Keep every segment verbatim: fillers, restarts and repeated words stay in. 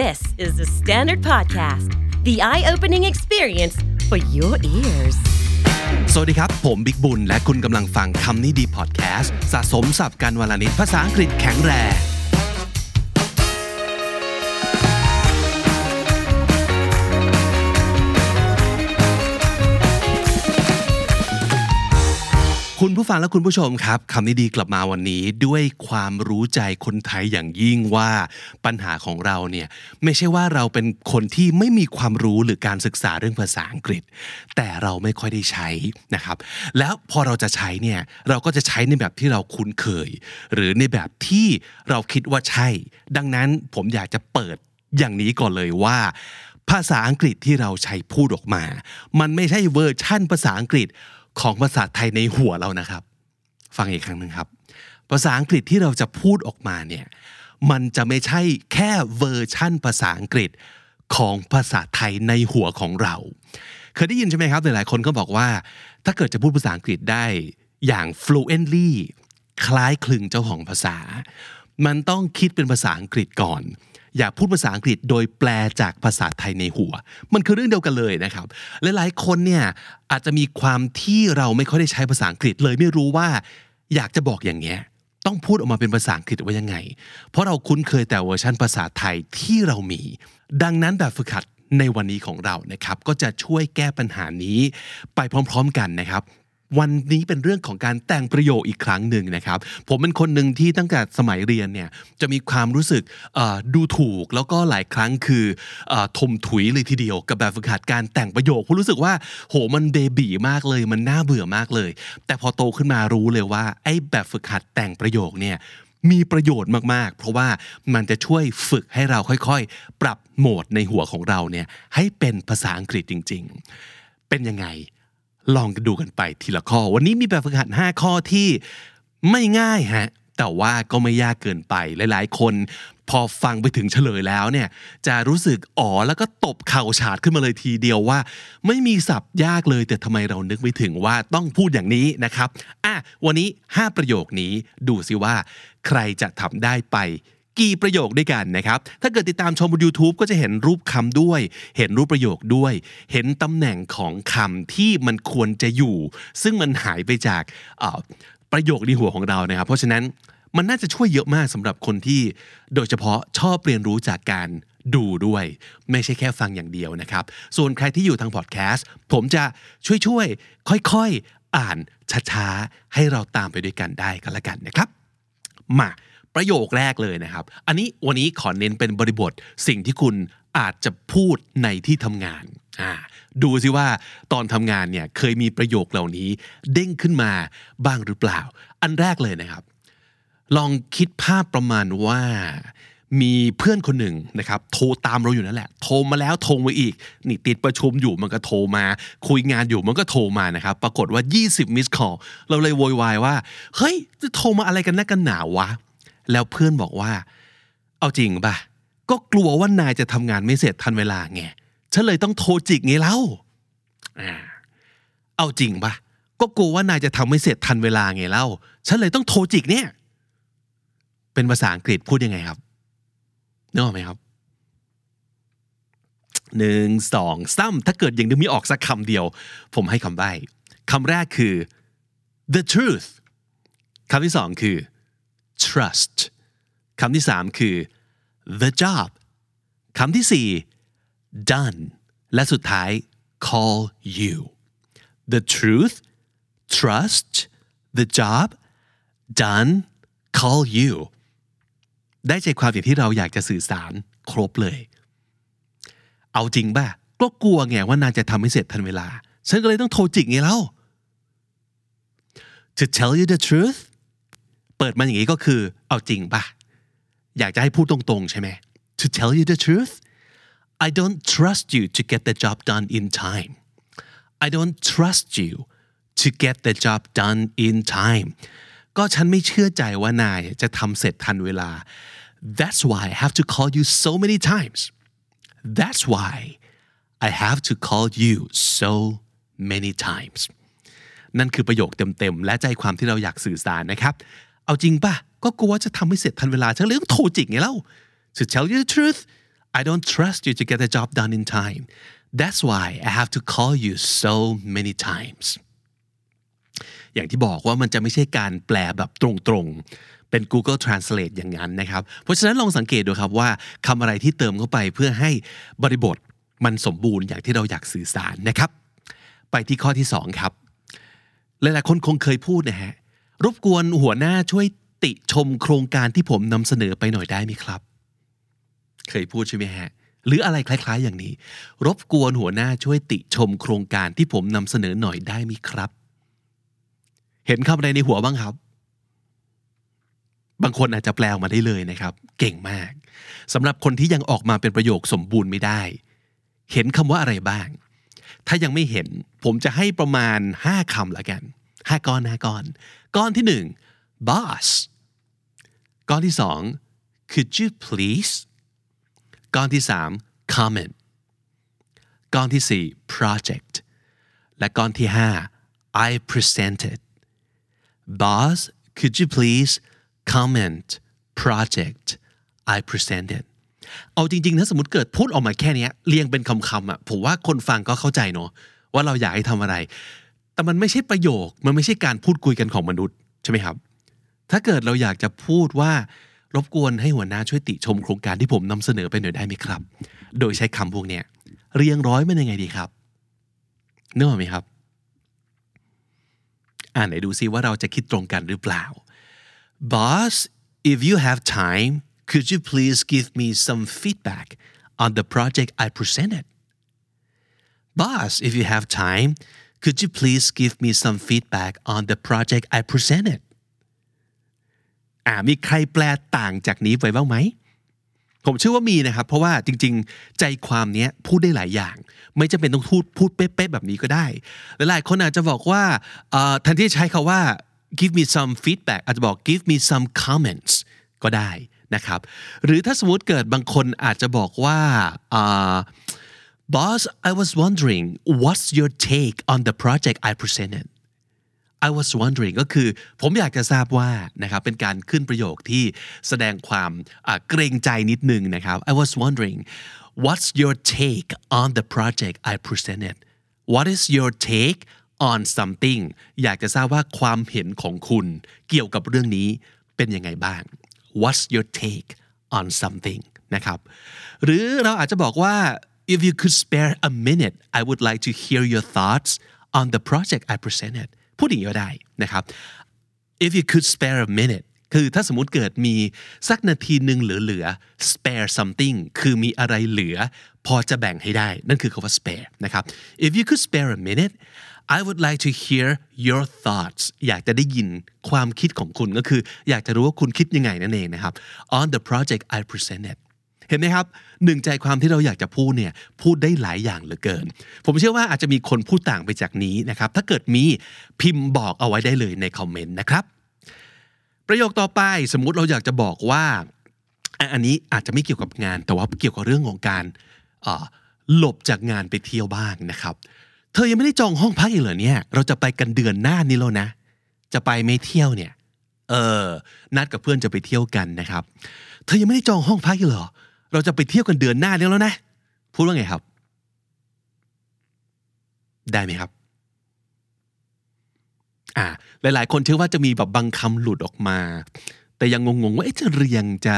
This is the Standard Podcast, the eye-opening experience for your ears. สวัสดีครับผมบิ๊กบุญและคุณกำลังฟังคำนี้ดีพอดแคสต์สะสมศัพท์การวลนิดภาษาอังกฤษแข็งแรงคุณผู้ฟังและคุณผู้ชมครับคำนี้ดีกลับมาวันนี้ด้วยความรู้ใจคนไทยอย่างยิ่งว่าปัญหาของเราเนี่ยไม่ใช่ว่าเราเป็นคนที่ไม่มีความรู้หรือการศึกษาเรื่องภาษาอังกฤษแต่เราไม่ค่อยได้ใช้นะครับแล้วพอเราจะใช้เนี่ยเราก็จะใช้ในแบบที่เราคุ้นเคยหรือในแบบที่เราคิดว่าใช่ดังนั้นผมอยากจะเปิดอย่างนี้ก่อนเลยว่าภาษาอังกฤษที่เราใช้พูดออกมามันไม่ใช่เวอร์ชั่นภาษาอังกฤษของภาษาไทยในหัวเรานะครับฟังอีกครั้งนึงครับภาษาอังกฤษที่เราจะพูดออกมาเนี่ยมันจะไม่ใช่แค่เวอร์ชั่นภาษาอังกฤษของภาษาไทยในหัวของเราเคยได้ยินใช่ไหมครับหลายๆคนก็บอกว่าถ้าเกิดจะพูดภาษาอังกฤษได้อย่าง fluently คล้ายคลึงเจ้าของภาษามันต้องคิดเป็นภาษาอังกฤษก่อนอย่าพูดภาษาอังกฤษโดยแปลจากภาษาไทยในหัวมันคือเรื่องเดียวกันเลยนะครับและหลายคนเนี่ยอาจจะมีความที่เราไม่ค่อยได้ใช้ภาษาอังกฤษเลยไม่รู้ว่าอยากจะบอกอย่างเงี้ยต้องพูดออกมาเป็นภาษาอังกฤษว่ายังไงเพราะเราคุ้นเคยแต่เวอร์ชันภาษาไทยที่เรามีดังนั้นแบบฝึกหัดในวันนี้ของเรานะครับก็จะช่วยแก้ปัญหานี้ไปพร้อมๆกันนะครับวันนี้เป็นเรื่องของการแต่งประโยคอีกครั้งหนึ่งนะครับผมเป็นคนหนึ่งที่ตั้งแต่สมัยเรียนเนี่ยจะมีความรู้สึกดูถูกแล้วก็หลายครั้งคือทมถุยเลยทีเดียวกับแบบฝึกหัดการแต่งประโยคผมรู้สึกว่าโหมันเบบี้มากเลยมันน่าเบื่อมากเลยแต่พอโตขึ้นมารู้เลยว่าไอ้แบบฝึกหัดแต่งประโยคเนี่ยมีประโยชน์มากๆเพราะว่ามันจะช่วยฝึกให้เราค่อยๆปรับโหมดในหัวของเราเนี่ยให้เป็นภาษาอังกฤษจริงๆเป็นยังไงลองดูกันไปทีละข้อวันนี้มีแบบฝึกหัดห้าข้อที่ไม่ง่ายฮะแต่ว่าก็ไม่ยากเกินไปหลายๆคนพอฟังไปถึงเฉลยแล้วเนี่ยจะรู้สึกอ๋อแล้วก็ตบเข่าฉาดขึ้นมาเลยทีเดียวว่าไม่มีศัพท์ยากเลยแต่ทำไมเรานึกไม่ถึงว่าต้องพูดอย่างนี้นะครับอ่ะวันนี้ห้าประโยคนี้ดูสิว่าใครจะทำได้ไปกี่ประโยคด้วยกันนะครับถ้าเกิดติดตามชมบน YouTube ก็จะเห็นรูปคำด้วยเห็นรูปประโยคด้วยเห็นตำแหน่งของคำที่มันควรจะอยู่ซึ่งมันหายไปจากประโยคในหัวของเรานะครับเพราะฉะนั้นมันน่าจะช่วยเยอะมากสำหรับคนที่โดยเฉพาะชอบเรียนรู้จากการดูด้วยไม่ใช่แค่ฟังอย่างเดียวนะครับส่วนใครที่อยู่ทางพอดแคสต์ผมจะช่วยๆค่อยๆอ่านช้าๆให้เราตามไปด้วยกันได้ก็แล้วกันนะครับมาประโยคแรกเลยนะครับอันนี้วันนี้ขอเน้นเป็นบริบทสิ่งที่คุณอาจจะพูดในที่ทำงานอ่าดูสิว่าตอนทำงานเนี่ยเคยมีประโยคเหล่านี้เด้งขึ้นมาบ้างหรือเปล่าอันแรกเลยนะครับลองคิดภาพประมาณว่ามีเพื่อนคนหนึ่งนะครับโทรตามเราอยู่นั่นแหละโทรมาแล้วโทรมาอีกนี่ติดประชุมอยู่มันก็โทรมาคุยงานอยู่มันก็โทรมานะครับปรากฏว่ายี่สิบ miss call เราเลยโวยวายว่าเฮ้ยจะโทรมาอะไรกันนักกันหนาวะแล้วเพื่อนบอกว่าเอาจริงป่ะก็กลัวว่านายจะทำงานไม่เสร็จทันเวลาไงฉันเลยต้องโทรจิกไงเล่าอ่าเอาจริงป่ะก็กลัวว่านายจะทำไม่เสร็จทันเวลาไงเล่าฉันเลยต้องโทรจิกเนี่ยเป็นภาษาอังกฤษพูดยังไงครับนึกออกไหมครับหนึ่งสองซ้ำถ้าเกิดยังนึกไม่ออกสักคำเดียวผมให้คำใบ้คำแรกคือ the truth คำที่สองคือtrust คำที่สามคือ the job คำที่สี่ done และสุดท้าย call you the truth trust the job done call you ได้ใจความอย่างที่เราอยากจะสื่อสารครบเลยเอาจริงป่ะก็กลัวไงว่านายจะทำให้เสร็จทันเวลาฉันก็เลยต้องโทรจิกไงเล่า to tell you the truthเปิดมันอย่างนี้ก็คือเอาจริงป่ะอยากจะให้พูดตรงๆใช่ไหม To tell you the truth I don't trust you to get the job done in time I don't trust you to get the job done in time ก็ฉันไม่เชื่อใจว่านายจะทำเสร็จทันเวลา That's why I have to call you so many times That's why I have to call you so many times นั่นคือประโยคเต็มๆและใจความที่เราอยากสื่อสารนะครับเอาจริงป่ะก็กลัวจะทำไม่เสร็จทันเวลาฉันเลยต้องโทรจิกไงเล่า To tell you the truth I don't trust you to get the job done in time. That's why I have to call you so many times. อย่างที่บอกว่ามันจะไม่ใช่การแปลแบบตรงๆเป็น Google Translate อย่างนั้นนะครับเพราะฉะนั้นลองสังเกตดูครับว่าคำอะไรที่เติมเข้าไปเพื่อให้บริบทมันสมบูรณ์อย่างที่เราอยากสื่อสารนะครับไปที่ข้อที่สองครับหลายๆคนคงเคยพูดนะฮะรบกวนหัวหน้าช่วยติชมโครงการที่ผมนำเสนอไปหน่อยได้ไหมครับเคยพูดใช่ไหมฮะหรืออะไรคล้ายๆอย่างนี้รบกวนหัวหน้าช่วยติชมโครงการที่ผมนำเสนอหน่อยได้ไหมครับเห็นคำใดในหัวบ้างครับบางคนอาจจะแปลออกมาได้เลยนะครับเก่งมากสำหรับคนที่ยังออกมาเป็นประโยคสมบูรณ์ไม่ได้เห็นคำว่าอะไรบ้างถ้ายังไม่เห็นผมจะให้ประมาณห้าคำละกันห้าก้อนห้าก้อนก้อนที่หนึ่ง boss ก้อนที่สอง could you please ก้อนที่สาม comment ก้อนที่สี่ project และก้อนที่ห้า I presented boss could you please comment project I presentedเอาจริงๆถ้าสมมติเกิดพูดออกมาแค่นี้เรียงเป็นคำๆอ่ะผมว่าคนฟังก็เข้าใจเนาะว่าเราอยากให้ทำอะไรแต่มันไม่ใช่ประโยคมันไม่ใช่การพูดคุยกันของมนุษย์ใช่ไหมครับถ้าเกิดเราอยากจะพูดว่ารบกวนให้หัวหน้าช่วยติชมโครงการที่ผมนำเสนอไปหน่อยได้ไหมครับโดยใช้คำพวกเนี้ยเรียงร้อยมันยังไงดีครับนึกออกไหมครับอ่านไหนดูซิว่าเราจะคิดตรงกันหรือเปล่า Boss if you have time Could you please give me some feedback on the project I presented? Boss, if you have time, could you please give me some feedback on the project I presented? อ่ามีใครแปลต่างจากนี้ไปบ้างไหมผมเชื่อว่ามีนะครับเพราะว่าจริงๆใจความเนี้ยพูดได้หลายอย่างไม่จำเป็นต้องพูดพูดเป๊ะๆแบบนี้ก็ได้หลายๆคนอาจจะบอกว่าเอ่อแทนที่จะใช้คำว่า give me some feedback อาจจะบอก give me some comments ก็ได้นะครับหรือถ้าสมมุติเกิดบางคนอาจจะบอกว่า uh, Boss I was wondering what's your take on the project I presented I was wondering ก็คือผมอยากจะทราบว่านะครับเป็นการขึ้นประโยคที่แสดงความเกรงใจนิดนึงนะครับ I was wondering what's your take on the project I presented What is your take on something อยากจะทราบว่าความเห็นของคุณเกี่ยวกับเรื่องนี้เป็นยังไงบ้างWhat's your take on something นะครับหรือเราอาจจะบอกว่า If you could spare a minute I would like to hear your thoughts on the project I presented พูดอย่างนี้ก็ได้นะครับ If you could spare a minute คือถ้าสมมุติเกิดมีสักนาทีนึงเหลือๆ spare something คือมีอะไรเหลือพอจะแบ่งให้ได้นั่นคือคำว่า spare นะครับ If you could spare a minute I would like to hear your thoughts อยากจะได้ยินความคิดของคุณก็คืออยากจะรู้ว่าคุณคิดยังไงนั่นเองนะครับ On the project I presented เห็นไหมครับหนึ่งใจความที่เราอยากจะพูดเนี่ยพูดได้หลายอย่างเหลือเกินผมเชื่อว่าอาจจะมีคนพูดต่างไปจากนี้นะครับถ้าเกิดมีพิมพ์บอกเอาไว้ได้เลยในคอมเมนต์นะครับประโยคต่อไปสมมุติเราอยากจะบอกว่าอันนี้อาจจะไม่เกี่ยวกับงานแต่ว่าเกี่ยวกับเรื่องของการหลบจากงานไปเที่ยวบ้างนะครับเธอยังไม่ได้จองห้องพักอีกเหรอเนี่ยเราจะไปกันเดือนหน้านี้แล้วนะจะไปไม่เที่ยวเนี่ยเออนัดกับเพื่อนจะไปเที่ยวกันนะครับเธอยังไม่ได้จองห้องพักอีกเหรอเราจะไปเที่ยวกันเดือนหน้านี้แล้วนะพูดว่าไงครับได้ไหมครับอ่าหลายๆคนเชื่อว่าจะมีแบบบางคำหลุดออกมาแต่ยังงงๆว่าจะเรียงจะ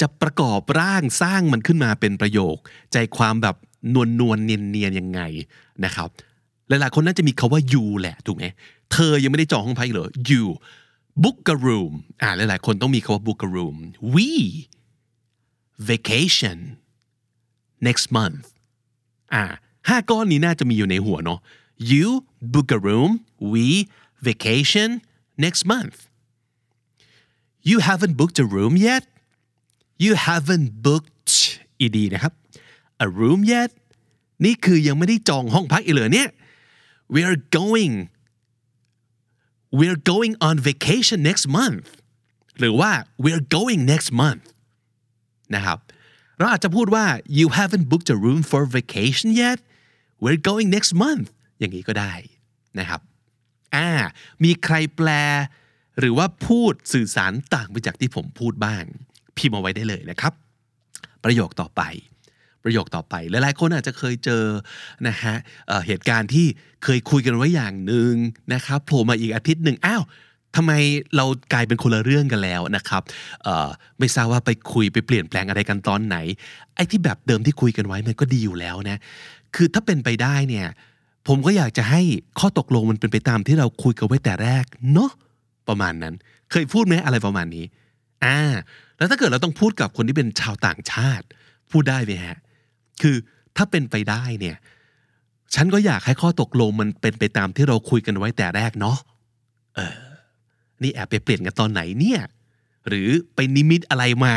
จะประกอบร่างสร้างมันขึ้นมาเป็นประโยคใจความแบบนวลนวลเนียนเนียนยังไงนะครับหลายๆคนน่าจะมีคำว่า you แหละถูกไหมเธอยังไม่ได้จองห้องพักเหรอ you book a room อ่าหลายๆคนต้องมีคำว่า book a room we vacation next month อ่าห้าก้อนนี้น่าจะมีอยู่ในหัวเนาะ you book a room we vacation next month you haven't booked a room yet you haven't booked อีดีนะครับa room yet นี่คือยังไม่ได้จองห้องพักอีกเหรอเนี่ย we are going we are going on vacation next month หรือว่า we are going next month นะครับเราอาจจะพูดว่า you haven't booked a room for vacation yet we're going next month อย่างนี้ก็ได้นะครับอ่ามีใครแปลหรือว่าพูดสื่อสารต่างไปจากที่ผมพูดบ้างพิมพ์เอาไว้ได้เลยนะครับประโยคต่อไป ประโยคต่อไปหลายๆคนอาจจะเคยเจอนะฮะ เอ่อ เหตุการณ์ที่เคยคุยกันไว้อย่างนึงนะครับโผล่มาอีกอาทิตย์นึงอ้าวทำไมเรากลายเป็นคนละเรื่องกันแล้วนะครับไม่ทราบว่าไปคุยไปเปลี่ยนแปลงอะไรกันตอนไหนไอ้ที่แบบเดิมที่คุยกันไว้มันก็ดีอยู่แล้วนะคือถ้าเป็นไปได้เนี่ยผมก็อยากจะให้ข้อตกลงมันเป็นไปตามที่เราคุยกันไว้แต่แรกเนาะประมาณนั้นเคยพูดไหมอะไรประมาณนี้อ่าแล้วถ้าเกิดเราต้องพูดกับคนที่เป็นชาวต่างชาติพูดได้ไหมฮะคือถ้าเป็นไปได้เนี่ยฉันก็อยากให้ข้อตกลงมันเป็นไปตามที่เราคุยกันไว้แต่แรกเนาะเออนี่แอบไปเปลี่ยนกันตอนไหนเนี่ยหรือไปนิมิตอะไรมา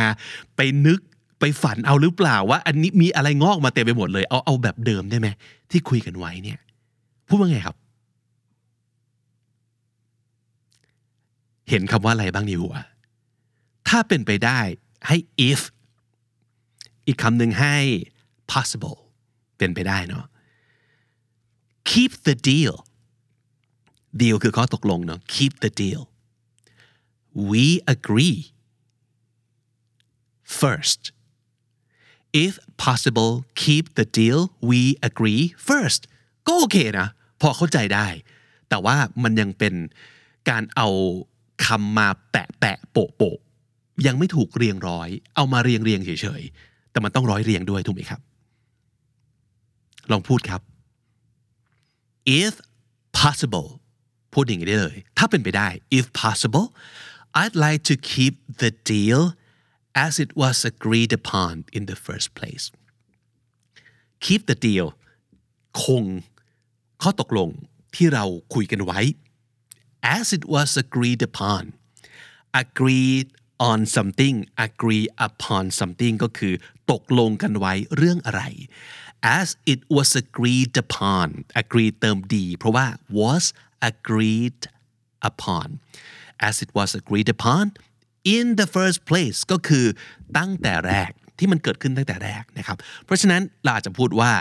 ไปนึกไปฝันเอาหรือเปล่าว่าอันนี้มีอะไรงอกมาเต็มไปหมดเลยเอาเอาแบบเดิมได้ไหมที่คุยกันไว้เนี่ยพูดว่าไงครับเห็นคำว่าอะไรบ้างในหัวถ้าเป็นไปได้ให้ if อีกคำหนึ่งให้ possible เป็นไปได้เนาะ keep the deal deal คือข้อตกลงเนาะ keep the deal we agree first if possible keep the deal we agree first ก็โอเคนะพอเข้าใจได้แต่ว่ามันยังเป็นการเอาคำมาแปะแปะโปะโปะยังไม่ถูกเรียงร้อยเอามาเรียงเรียงเฉยๆแต่มันต้องร้อยเรียงด้วยถูกไหมครับลองพูดครับ if possible พูดอย่างนี้ได้เลยถ้าเป็นไปได้ if possible I'd like to keep the deal as it was agreed upon in the first place keep the deal คงข้อตกลงที่เราคุยกันไว้As it was agreed upon, agreed on something, agree upon something ก็คือตกลงกันไว้เรื่องอะไร As it was agreed upon, agreed เติม d เพราะว่า was agreed upon. As it was agreed upon in the first place ก็คือตั้งแต่แรกที่มันเกิดขึ้นตั้งแต่แรกนะครับเพราะฉะนั้นเราอาจจะพูดว่า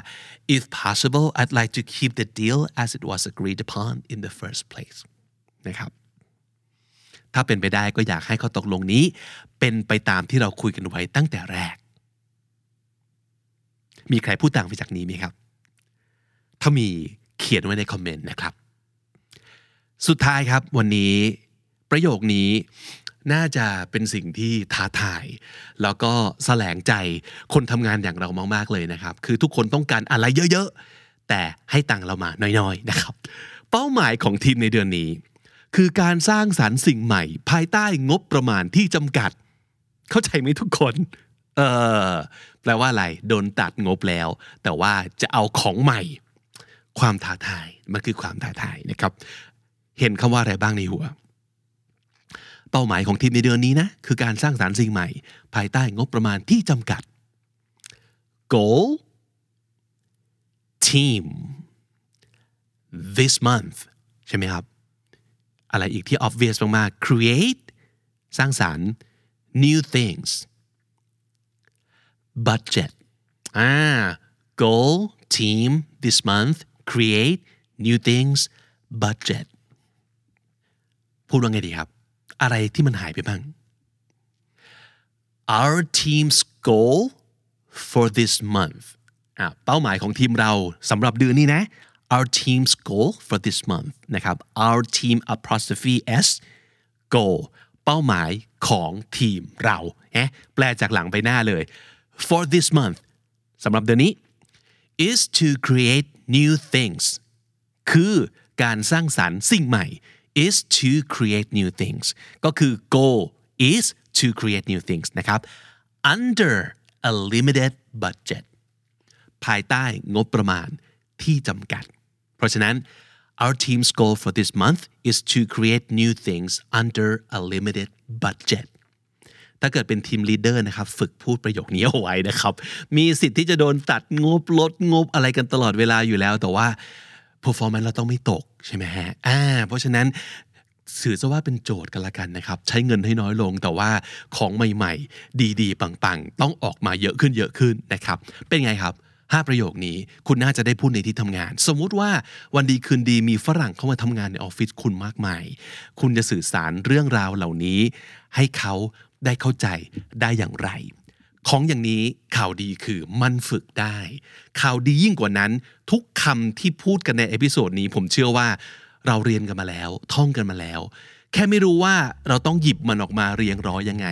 if possible, I'd like to keep the deal as it was agreed upon in the first place.นะครับถ้าเป็นไปได้ก็อยากให้ข้อตกลงนี้เป็นไปตามที่เราคุยกันไว้ตั้งแต่แรกมีใครพูดต่างไปจากนี้ไหมครับถ้ามีเขียนไว้ในคอมเมนต์นะครับสุดท้ายครับวันนี้ประโยคนี้น่าจะเป็นสิ่งที่ท้าทายแล้วก็แสลงใจคนทำงานอย่างเรามากๆเลยนะครับคือทุกคนต้องการอะไรเยอะๆแต่ให้ตังเรามาน้อยๆนะครับเป้าหมายของทีมในเดือนนี้คือการสร้างสรรค์สิ่งใหม่ภายใต้งบประมาณที่จำกัดเข้าใจไหมทุกคนเออแปลว่าอะไรโดนตัดงบแล้วแต่ว่าจะเอาของใหม่ความท้าทายมันคือความท้าทายนะครับเห็นคำว่าอะไรบ้างในหัวเป้าหมายของทีมในเดือนนี้นะคือการสร้างสรรค์สิ่งใหม่ภายใต้งบประมาณที่จำกัด goal team this month ใช่ไหมครับอะไรอีกที่ obvious มากๆ create สร้างสรรค์ new things budget อ่า goal team this month create new things budget พูดว่าไงดีครับอะไรที่มันหายไปบ้าง our team's goal for this month อ่าเป้าหมายของทีมเราสำหรับเดือนนี้นะOur team's goal for this month นะครับ Our team apostrophe s goal เป้าหมายของทีมเราฮะแปลจากหลังไปหน้าเลย for this month สำหรับเดือนนี้ is to create new things คือการสร้างสรรค์สิ่งใหม่ is to create new things ก็คือ goal is to create new things นะครับ under a limited budget ภายใต้งบประมาณที่จำกัดเพราะฉะนั้น our team's goal for this month is to create new things under a limited budget ถ้าเกิดเป็นทีมลีดเดอร์นะครับฝึกพูดประโยคนี้เอาไว้นะครับมีสิทธิ์ที่จะโดนตัดงบลดงบอะไรกันตลอดเวลาอยู่แล้วแต่ว่า performance เราต้องไม่ตกใช่ไหมฮะอ่าเพราะฉะนั้นถือซะว่าเป็นโจทย์กันละกันนะครับใช้เงินให้น้อยลงแต่ว่าของใหม่ๆดีๆปังๆต้องออกมาเยอะขึ้นเยอะขึ้นนะครับเป็นไงครับห้าประโยคนี้คุณน่าจะได้พูดในที่ทำงานสมมุติว่าวันดีคืนดีมีฝรั่งเข้ามาทำงานในออฟฟิศคุณมากมายคุณจะสื่อสารเรื่องราวเหล่านี้ให้เขาได้เข้าใจได้อย่างไร ของอย่างนี้ข่าวดีคือมันฝึกได้ข่าวดียิ่งกว่านั้นทุกคำที่พูดกันในเอพิโซดนี้ผมเชื่อว่าเราเรียนกันมาแล้วท่องกันมาแล้วแค่ไม่รู้ว่าเราต้องหยิบมันออกมาเรียงร้อยยังไง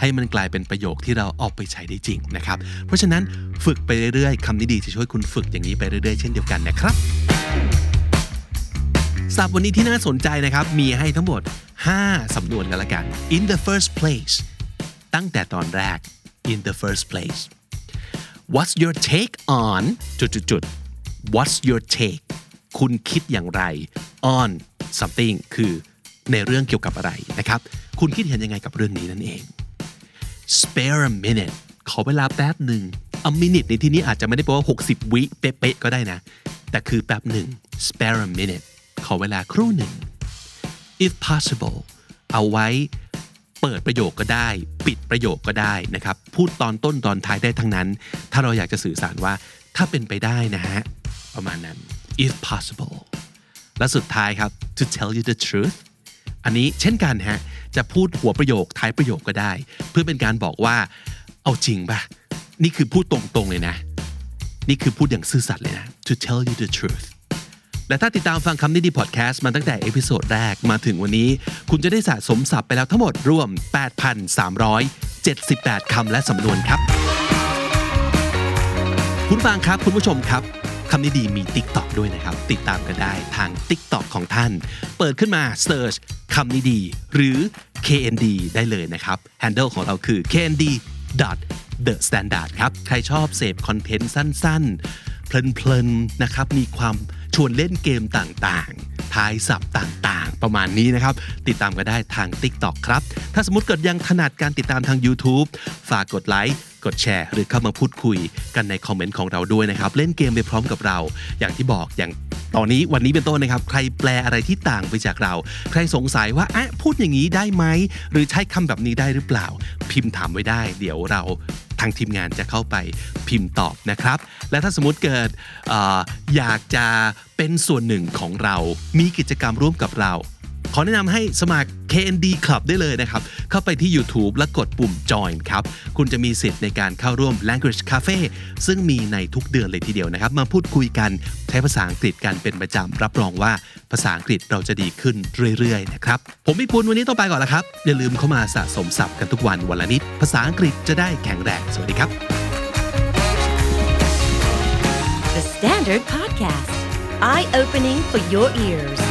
ให้มันกลายเป็นประโยคที่เราเอาไปใช้ได้จริงนะครับเพราะฉะนั้นฝึกไปเรื่อยๆคำนี้ดีจะช่วยคุณฝึกอย่างนี้ไปเรื่อยๆเช่นเดียวกันนะครับศัพท์วันนี้ที่น่าสนใจนะครับมีให้ทั้งหมดห้าสำนวนกันละกัน in the first place ตั้งแต่ตอนแรก in the first place what's your take on จุดๆๆ what's your take คุณคิดอย่างไร on something คือในเรื่องเกี่ยวกับอะไรนะครับคุณคิดเห็นยังไงกับเรื่องนี้นั่นเอง spare a minute ขอเวลาแป๊บหนึ่ง a minute ในที่นี้อาจจะไม่ได้แปลว่าหกสิบวิเป๊ะๆก็ได้นะแต่คือแป๊บหนึ่ง spare a minute ขอเวลาครู่หนึ่ง if possible เอาไว้เปิดประโยคก็ได้ปิดประโยคก็ได้นะครับพูดตอนต้นตอนท้ายได้ทั้งนั้นถ้าเราอยากจะสื่อสารว่าถ้าเป็นไปได้นะฮะประมาณนั้น if possible และสุดท้ายครับ to tell you the truthอันนี้เช่นกันฮะจะพูดหัวประโยคท้ายประโยคก็ได้เพื่อเป็นการบอกว่าเอาจริงป่ะนี่คือพูดตรงๆเลยนะนี่คือพูดอย่างซื่อสัตย์เลยนะ to tell you the truth และถ้าติดตามฟังคำนี้ดีพอดแคสต์มาตั้งแต่เอพิโซดแรกมาถึงวันนี้คุณจะได้สะสมศัพท์ไปแล้วทั้งหมดรวม แปดพันสามร้อยเจ็ดสิบแปด คำและสำนวนครับคุณฟังครับคุณผู้ชมครับคำนี้ดีมี TikTok ด้วยนะครับติดตามกันได้ทาง TikTok ของท่านเปิดขึ้นมา Search คำนี้ดีหรือ เค เอ็น ดี ได้เลยนะครับ Handle ของเราคือ เค เอ็น ดี ดอท เดอะ สแตนดาร์ด ครับใครชอบเสพคอนเทนต์สั้นๆเพลินๆนะครับมีความชวนเล่นเกมต่างๆทายศัพท์ต่างๆประมาณนี้นะครับติดตามกันได้ทาง TikTok ครับถ้าสมมุติเกิดยังถนัดการติดตามทาง YouTube ฝากกดไลค์กดแชร์หรือเข้ามาพูดคุยกันในคอมเมนต์ของเราด้วยนะครับเล่นเกมไปพร้อมกับเราอย่างที่บอกอย่างตอนนี้วันนี้เป็นต้นนะครับใครแปลอะไรที่ต่างไปจากเราใครสงสัยว่าอ่ะพูดอย่างนี้ได้ไหมหรือใช้คำแบบนี้ได้หรือเปล่าพิมพ์ถามไว้ได้เดี๋ยวเราทางทีมงานจะเข้าไปพิมพ์ตอบนะครับและถ้าสมมุติเกิด เอ่อ อยากจะเป็นส่วนหนึ่งของเรามีกิจกรรมร่วมกับเราขอแนะนำให้สมัคร เค เอ็น ดี Club ได้เลยนะครับเข้าไปที่ YouTube และกดปุ่ม Join ครับคุณจะมีสิทธิ์ในการเข้าร่วม Language Cafe ซึ่งมีในทุกเดือนเลยทีเดียวนะครับมาพูดคุยกันใช้ภาษาอังกฤษกันเป็นประจำรับรองว่าภาษาอังกฤษเราจะดีขึ้นเรื่อยๆนะครับผมพี่ปุณวันนี้ต้องไปก่อนแล้วครับอย่าลืมเข้ามาสะสมศัพท์กันทุกวันวันละนิดภาษาอังกฤษจะได้แข็งแรงสวัสดีครับ The Standard Podcast Eye Opening for Your Ears